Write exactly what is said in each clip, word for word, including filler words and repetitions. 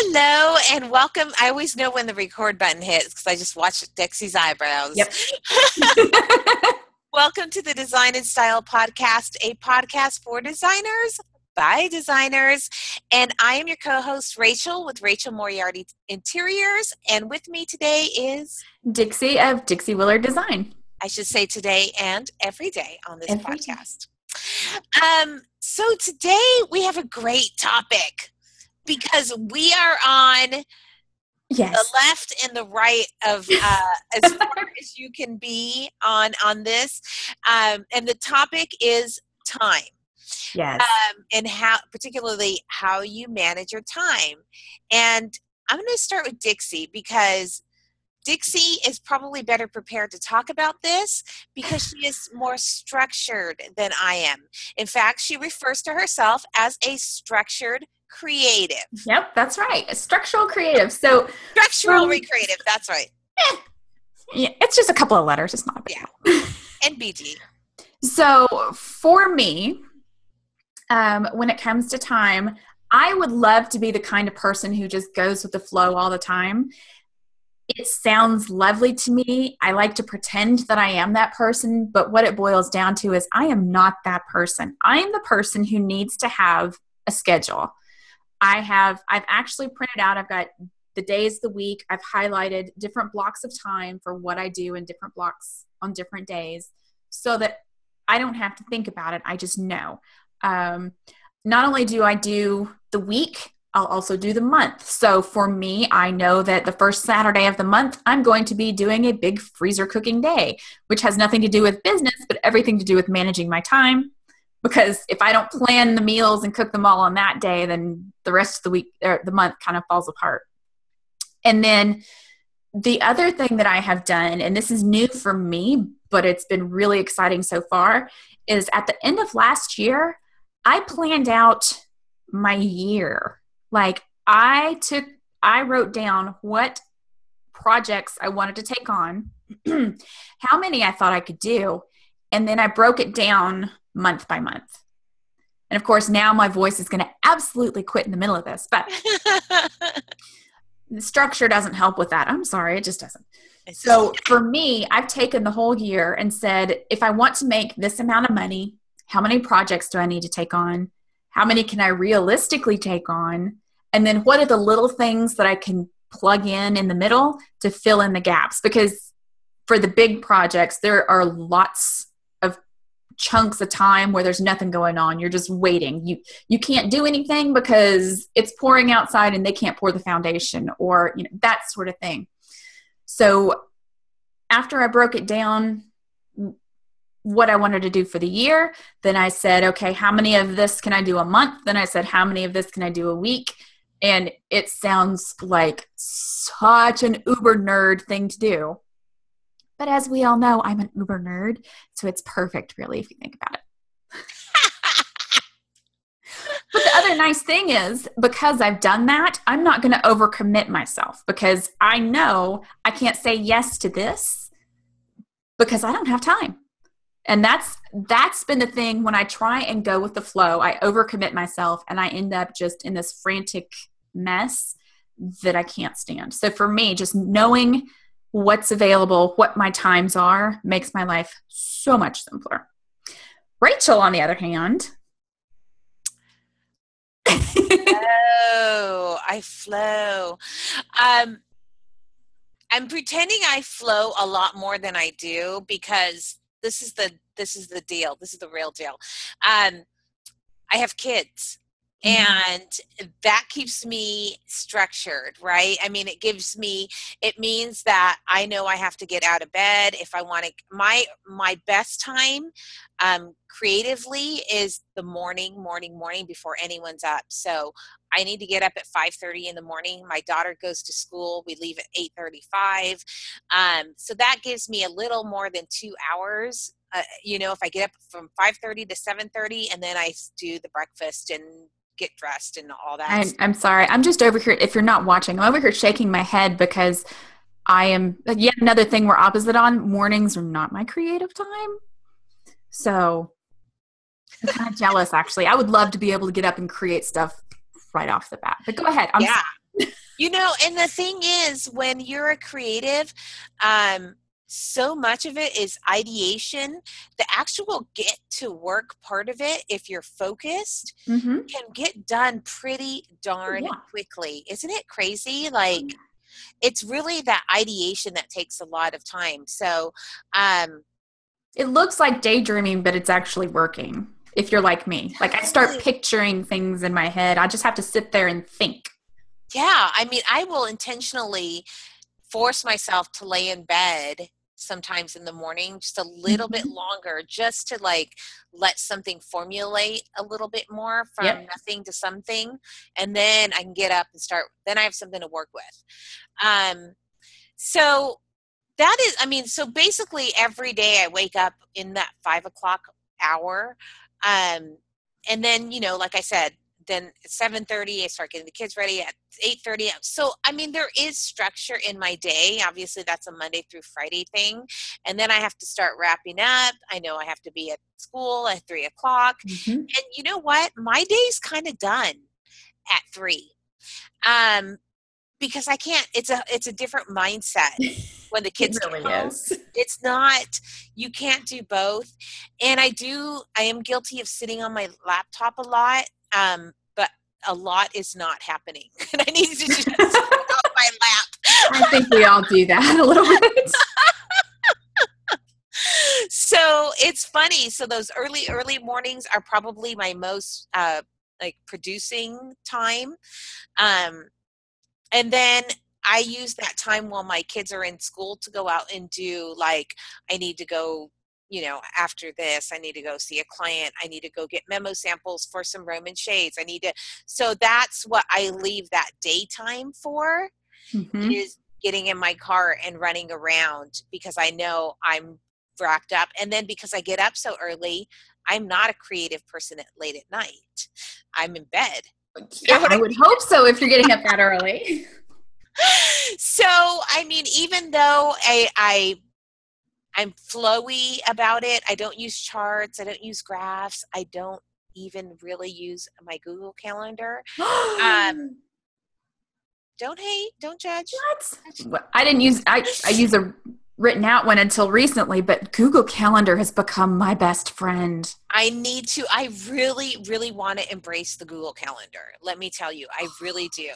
Hello and welcome. I always know when the record button hits because I just watched Dixie's eyebrows. Yep. Welcome to the Design and Style Podcast, a podcast for designers by designers. And I am your co-host, Rachel, with Rachel Moriarty Interiors. And with me today is Dixie of Dixie Willard Design. I should say today and every day on this every podcast. Um, so today we have a great topic, because we are on yes. the left and the right of uh, as far as you can be on on this, um, and the topic is time. Yes, um, and how, particularly how you manage your time. And I'm going to start with Dixie because Dixie is probably better prepared to talk about this because she is more structured than I am. In fact, she refers to herself as a structured creative. Yep, that's right. A structural creative. So structural um, recreative. That's right. Eh. Yeah, it's just a couple of letters. It's not a big yeah. And B D. So for me, um, when it comes to time, I would love to be the kind of person who just goes with the flow all the time. It sounds lovely to me. I like to pretend that I am that person, but what it boils down to is I am not that person. I am the person who needs to have a schedule. I have, I've actually printed out, I've got the days of the week, I've highlighted different blocks of time for what I do in different blocks on different days so that I don't have to think about it. I just know. Um, not only do I do the week, I'll also do the month. So for me, I know that the first Saturday of the month, I'm going to be doing a big freezer cooking day, which has nothing to do with business, but everything to do with managing my time. Because if I don't plan the meals and cook them all on that day, then the rest of the week or the month kind of falls apart. And then the other thing that I have done, and this is new for me, but it's been really exciting so far, is at the end of last year, I planned out my year. Like I took, I wrote down what projects I wanted to take on, how many I thought I could do, and then I broke it down month by month. And of course, now my voice is going to absolutely quit in the middle of this, but the structure doesn't help with that. I'm sorry. It just doesn't. So for me, I've taken the whole year and said, if I want to make this amount of money, how many projects do I need to take on? How many can I realistically take on? And then what are the little things that I can plug in in the middle to fill in the gaps? Because for the big projects, there are lots chunks of time where there's nothing going on. You're just waiting. You you can't do anything because it's pouring outside and they can't pour the foundation or you know that sort of thing. So after I broke it down what I wanted to do for the year, then I said, okay, how many of this can I do a month? Then I said, how many of this can I do a week? And it sounds like such an uber nerd thing to do. But as we all know, I'm an uber nerd, so it's perfect, really, if you think about it. But the other nice thing is, because I've done that, I'm not going to overcommit myself because I know I can't say yes to this because I don't have time. And that's that's been the thing. When I try and go with the flow, I overcommit myself, and I end up just in this frantic mess that I can't stand. So for me, just knowing what's available, what my times are, makes my life so much simpler. Rachel, on the other hand. Oh, I flow. Um, I'm pretending I flow a lot more than I do because this is the, this is the deal. This is the real deal. Um, I have kids. And that keeps me structured, right? I mean, it gives me, it means that I know I have to get out of bed if I want to. My my best time um, creatively is the morning, morning, morning before anyone's up. So I need to get up at five thirty in the morning. My daughter goes to school. We leave at eight thirty-five. Um, so that gives me a little more than two hours. Uh, you know, if I get up from five thirty to seven thirty and then I do the breakfast and get dressed and all that. I'm, I'm sorry. I'm just over here. If you're not watching, I'm over here shaking my head because I am yet another thing we're opposite on. Mornings are not my creative time. So I'm kind of jealous, actually. I would love to be able to get up and create stuff right off the bat, but go ahead. I'm yeah. Sorry. You know, and the thing is, when you're a creative, um, so much of it is ideation. The actual get to work part of it, if you're focused, mm-hmm. can get done pretty darn yeah. quickly. Isn't it crazy? Like, it's really that ideation that takes a lot of time. So, um, it looks like daydreaming, but it's actually working. If you're like me, like I start picturing things in my head. I just have to sit there and think. Yeah. I mean, I will intentionally force myself to lay in bed sometimes in the morning, just a little bit longer, just to like let something formulate a little bit more from yep. nothing to something. And then I can get up and start, then I have something to work with. Um, so that is, I mean, so basically every day I wake up in that five o'clock hour. Um, and then, you know, like I said, then at seven thirty, I start getting the kids ready at eight thirty. So, I mean, there is structure in my day. Obviously, that's a Monday through Friday thing. And then I have to start wrapping up. I know I have to be at school at three o'clock. Mm-hmm. And you know what? My day's kind of done at three. Um, because I can't, it's a, it's a different mindset when the kids it really get home. Is. It's not, you can't do both. And I do, I am guilty of sitting on my laptop a lot. Um, but a lot is not happening. And I need to just off my lap. I think we all do that a little bit. So it's funny. So those early, early mornings are probably my most, uh, like producing time. Um, and then I use that time while my kids are in school to go out and do like, I need to go, you know, after this, I need to go see a client. I need to go get memo samples for some Roman shades. I need to, so that's what I leave that daytime for, mm-hmm. is getting in my car and running around, because I know I'm wrapped up. And then because I get up so early, I'm not a creative person at late at night. I'm in bed. Yeah, I would hope so if you're getting up that early. So, I mean, even though I, I, I'm flowy about it. I don't use charts. I don't use graphs. I don't even really use my Google Calendar. um, don't hate. Don't judge. What? I didn't use, I, I use a written out one until recently, but Google Calendar has become my best friend. I need to, I really, really want to embrace the Google Calendar. Let me tell you, I really do.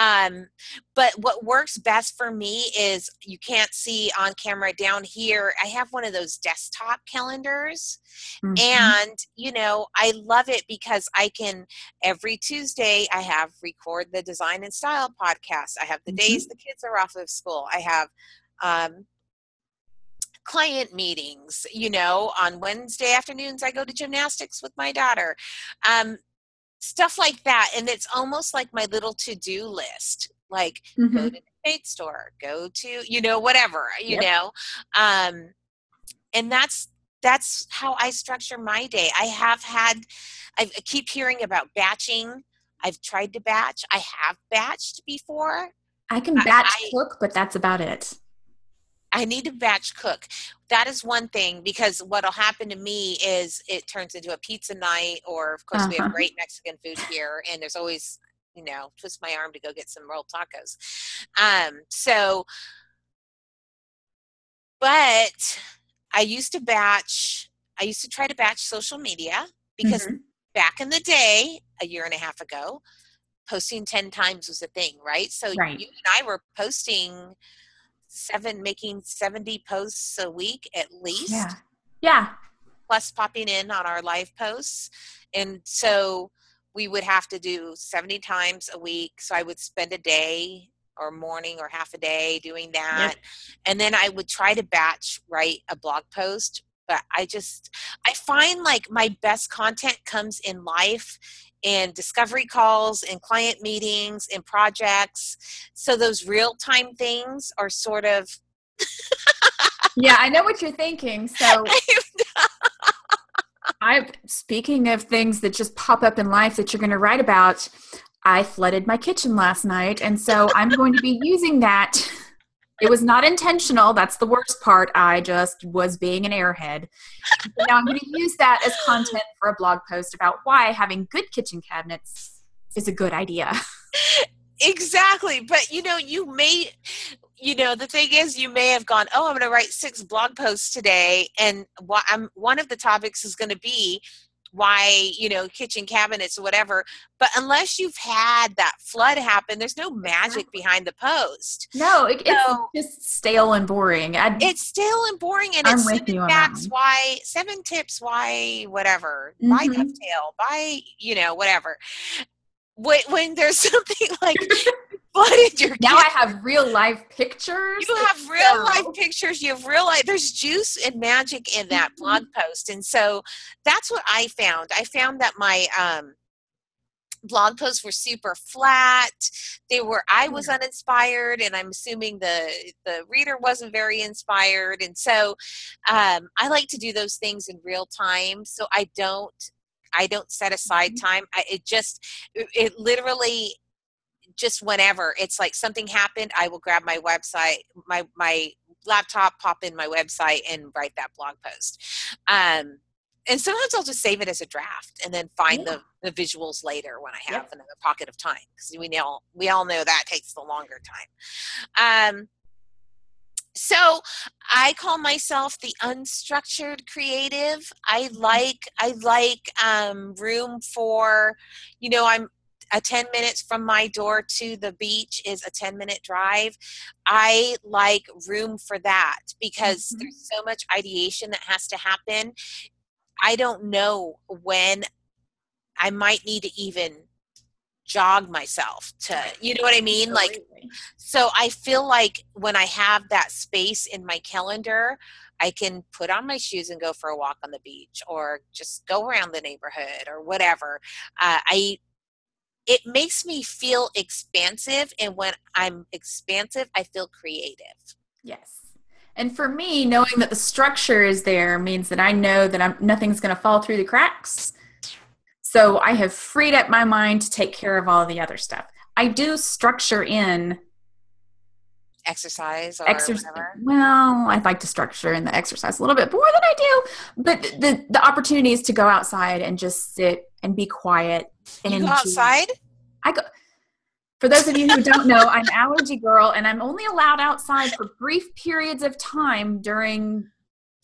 Um, but what works best for me is, you can't see on camera down here, I have one of those desktop calendars. Mm-hmm. And, you know, I love it because I can, every Tuesday, I have record the Design and Style podcast. I have the mm-hmm. days the kids are off of school. I have, um, client meetings, you know, on Wednesday afternoons, I go to gymnastics with my daughter, um, stuff like that. And it's almost like my little to-do list, like mm-hmm. go to the paint store, go to, you know, whatever, you yep. know, um, and that's, that's how I structure my day. I have had, I've, I keep hearing about batching. I've tried to batch. I have batched before. I can batch I, cook, but that's about it. I need to batch cook. That is one thing, because what'll happen to me is it turns into a pizza night, or of course uh-huh. we have great Mexican food here, and there's always, you know, twist my arm to go get some rolled tacos. Um, so, but I used to batch, I used to try to batch social media, because mm-hmm. back in the day, a year and a half ago, posting ten times was a thing, right? So right. you and I were posting seven, making seventy posts a week at least. Yeah. Yeah. Plus popping in on our live posts. And so we would have to do seventy times a week. So I would spend a day or morning or half a day doing that. Yeah. And then I would try to batch write a blog post, but I just, I find like my best content comes in life, in discovery calls, in client meetings, in projects. So those real-time things are sort of... Yeah, I know what you're thinking. So I, speaking of things that just pop up in life that you're going to write about, I flooded my kitchen last night. And so I'm going to be using that. It was not intentional. That's the worst part. I just was being an airhead. So now I'm going to use that as content for a blog post about why having good kitchen cabinets is a good idea. Exactly. But, you know, you may, you know, the thing is, you may have gone, oh, I'm going to write six blog posts today. And wh- I'm, one of the topics is going to be why, you know, kitchen cabinets or whatever. But unless you've had that flood happen, there's no magic behind the post. No, it, so, it's just stale and boring. I'd, it's stale and boring. And I'm it's with seven you facts, why, seven tips, why, whatever, mm-hmm. buy dovetail, buy, you know, whatever. When, when there's something like flooded your now kitchen. I have real life pictures. You have real so. life pictures. You have real life. There's juice and magic in that mm-hmm. blog post. And so that's what I found. I found that my um, blog posts were super flat. They were, I was mm-hmm. uninspired, and I'm assuming the, the reader wasn't very inspired. And so um, I like to do those things in real time. So I don't, I don't set aside time. I, it just, it, it literally just whenever it's like something happened, I will grab my website, my, my laptop, pop in my website and write that blog post. Um, and sometimes I'll just save it as a draft and then find yeah. the, the visuals later when I have yep. another pocket of time. Cause we know, we all know that takes the longer time. Um, So I call myself the unstructured creative. I like, I like um, room for, you know, I'm a ten minutes from my door to the beach is a ten minute drive. I like room for that because mm-hmm. there's so much ideation that has to happen. I don't know when I might need to even jog myself to, you know what I mean? Like, so I feel like when I have that space in my calendar, I can put on my shoes and go for a walk on the beach or just go around the neighborhood or whatever. Uh, I, it makes me feel expansive. And when I'm expansive, I feel creative. Yes. And for me, knowing that the structure is there means that I know that I'm nothing's going to fall through the cracks. So I have freed up my mind to take care of all the other stuff. I do structure in exercise or exercise. Whatever. Well, I'd like to structure in the exercise a little bit more than I do, but the, the opportunity is to go outside and just sit and be quiet. And you go outside? I go. For those of you who don't know, I'm an allergy girl, and I'm only allowed outside for brief periods of time during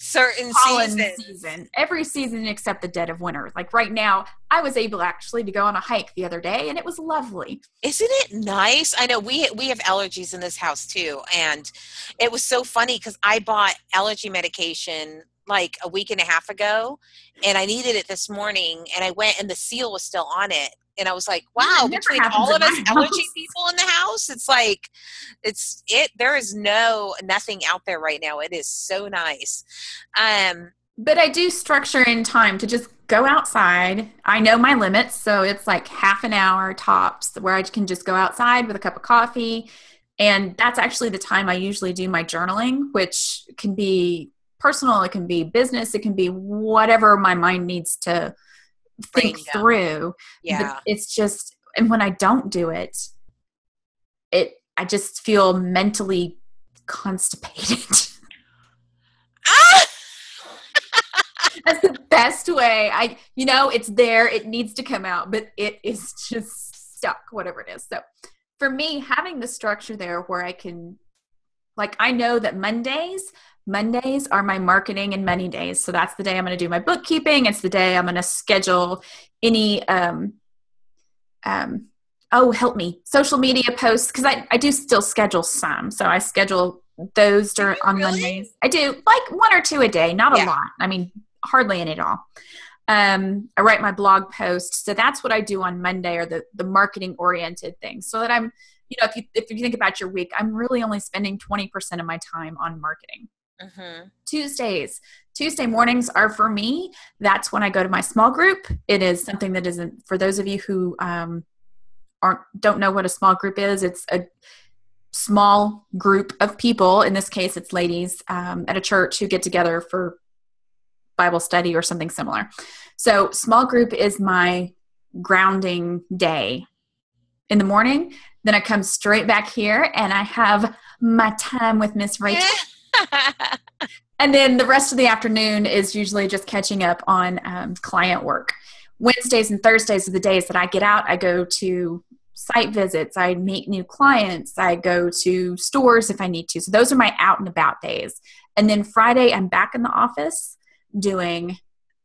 certain seasons. Season, every season except the dead of winter. Like right now, I was able actually to go on a hike the other day and it was lovely. Isn't it nice? I know we we have allergies in this house too. And it was so funny because I bought allergy medication like a week and a half ago and I needed it this morning and I went and the seal was still on it. And I was like, wow, between all of us allergy people in the house, it's like, it's it, there is no, nothing out there right now. It is so nice. Um, but I do structure in time to just go outside. I know my limits. So it's like half an hour tops where I can just go outside with a cup of coffee. And that's actually the time I usually do my journaling, which can be personal. It can be business. It can be whatever my mind needs to think through. Yeah. But it's just, and when I don't do it, it, I just feel mentally constipated. Ah! That's the best way. I, you know, it's there, it needs to come out, but it is just stuck, whatever it is. So for me, having the structure there where I can, like, I know that Mondays, Mondays are my marketing and money days. So that's the day I'm going to do my bookkeeping. It's the day I'm going to schedule any, um, um, oh, help me, social media posts. Cause I, I do still schedule some. So I schedule those during, on really? Mondays. I do like one or two a day, not yeah. a lot. I mean, hardly any at all. Um, I write my blog post. So that's what I do on Monday, or the, the marketing oriented things, so that I'm, you know, if you, if you think about your week, I'm really only spending twenty percent of my time on marketing. Mm-hmm. Tuesdays, Tuesday mornings are for me. That's when I go to my small group. It is something that isn't for those of you who um, aren't don't know what a small group is. It's a small group of people. In this case, it's ladies um, at a church who get together for Bible study or something similar. So small group is my grounding day in the morning. Then I come straight back here and I have my time with Miss Rachel. Yeah. And then the rest of the afternoon is usually just catching up on um, client work. Wednesdays and Thursdays are the days that I get out. I go to site visits. I meet new clients. I go to stores if I need to. So those are my out and about days. And then Friday, I'm back in the office doing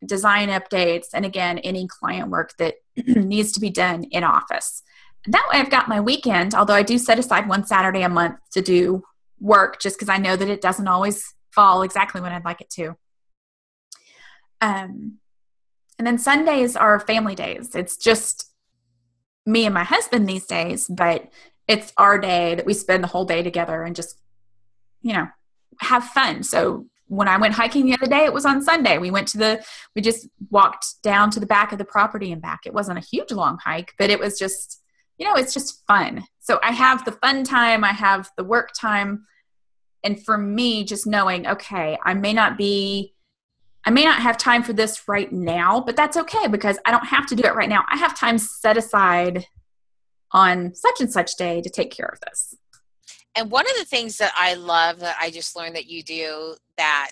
design updates. And again, any client work that needs to be done in office. That way I've got my weekend, although I do set aside one Saturday a month to do work just because I know that it doesn't always fall exactly when I'd like it to. Um, and then Sundays are family days. It's just me and my husband these days, but it's our day that we spend the whole day together and just, you know, have fun. So when I went hiking the other day, it was on Sunday. We went to the, we just walked down to the back of the property and back. It wasn't a huge long hike, but it was just, you know, it's just fun. So I have the fun time. I have the work time. And for me, just knowing, okay, I may not be, I may not have time for this right now, but that's okay because I don't have to do it right now. I have time set aside on such and such day to take care of this. And one of the things that I love that I just learned that you do that,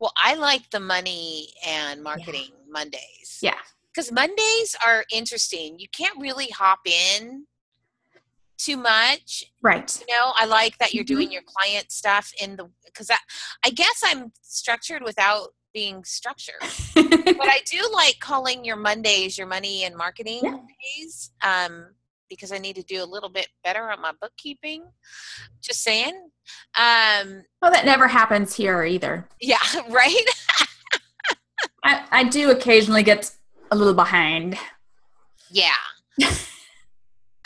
well, I like the money and marketing yeah. Mondays. Yeah. Because Mondays are interesting. You can't really hop in too much. Right. You know, I like that you're mm-hmm. doing your client stuff in the, because I, I guess I'm structured without being structured. But I do like calling your Mondays your money and marketing yeah. days. Um, because I need to do a little bit better on my bookkeeping. Just saying. Um, well, that never happens here either. Yeah, right? I, I do occasionally get a little behind. Yeah.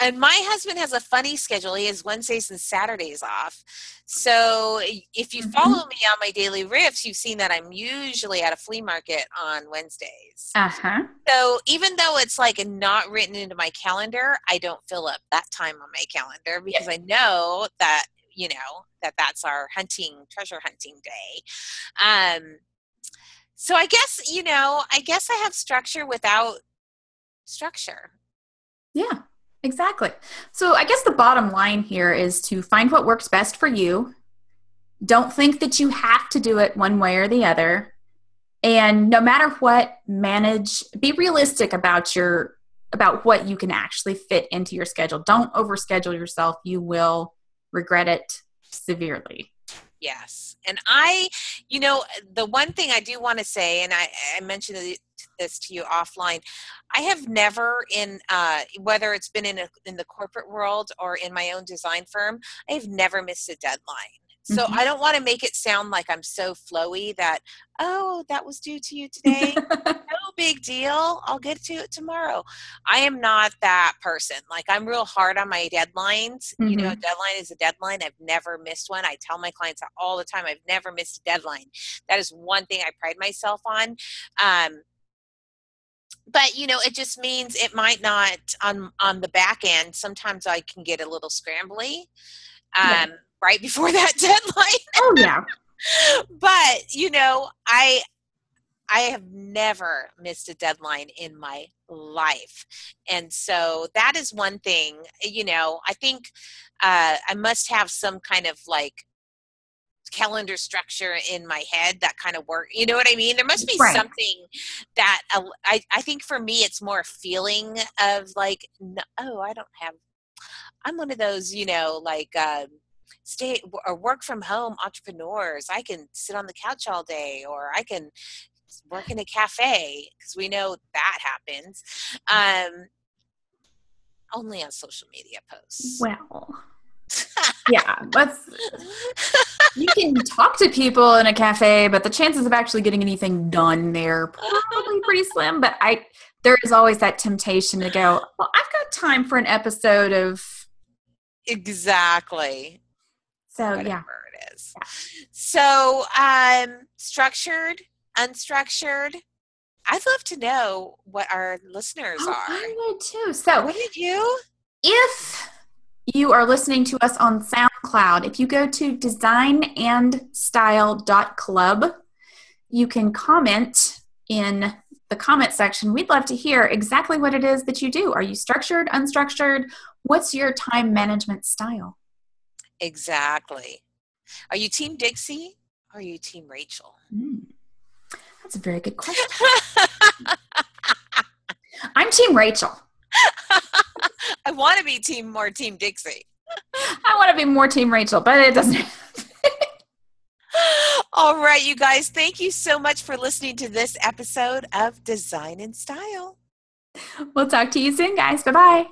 And my husband has a funny schedule. He has Wednesdays and Saturdays off. So if you mm-hmm. follow me on my daily riffs, you've seen that I'm usually at a flea market on Wednesdays. Uh-huh. So even though it's like not written into my calendar, I don't fill up that time on my calendar because yeah. I know that, you know, that that's our hunting, treasure hunting day. Um, so I guess, you know, I guess I have structure without structure. Yeah. Exactly. So I guess the bottom line here is to find what works best for you. Don't think that you have to do it one way or the other. And no matter what, manage, be realistic about your, about what you can actually fit into your schedule. Don't overschedule yourself. You will regret it severely. Yes. And I, you know, the one thing I do want to say, and I, I mentioned that this to you offline. I have never in, uh, whether it's been in, a, in the corporate world or in my own design firm, I have never missed a deadline. So mm-hmm. I don't want to make it sound like I'm so flowy that, oh, that was due to you today. No big deal. I'll get to it tomorrow. I am not that person. Like I'm real hard on my deadlines. Mm-hmm. You know, a deadline is a deadline. I've never missed one. I tell my clients all the time, I've never missed a deadline. That is one thing I pride myself on. Um, But, you know, it just means it might not, on on the back end, sometimes I can get a little scrambly um, yeah. right before that deadline. Oh, yeah. But, you know, I I have never missed a deadline in my life. And so that is one thing, you know, I think uh, I must have some kind of like calendar structure in my head that kind of work, you know what I mean? There must be right. something that uh, I, I think for me, it's more a feeling of like, no, oh, I don't have, I'm one of those, you know, like um, stay or work from home entrepreneurs. I can sit on the couch all day, or I can work in a cafe because we know that happens. Um, only on social media posts. Well, yeah, that's, you can talk to people in a cafe, but the chances of actually getting anything done there probably pretty slim. But I, there is always that temptation to go, well, I've got time for an episode of. Exactly. So whatever yeah, it is. Yeah. So um, structured, unstructured. I'd love to know what our listeners oh, are. I would too. So what did you? If you are listening to us on SoundCloud, if you go to design and style dot club, you can comment in the comment section. We'd love to hear exactly what it is that you do. Are you structured, unstructured? What's your time management style? Exactly. Are you Team Dixie or are you Team Rachel? Mm. That's a very good question. I'm Team Rachel. I want to be team more team Dixie. I want to be more team Rachel, but it doesn't happen. All right, you guys, thank you so much for listening to this episode of Design and Style. We'll talk to you soon, guys. Bye-bye.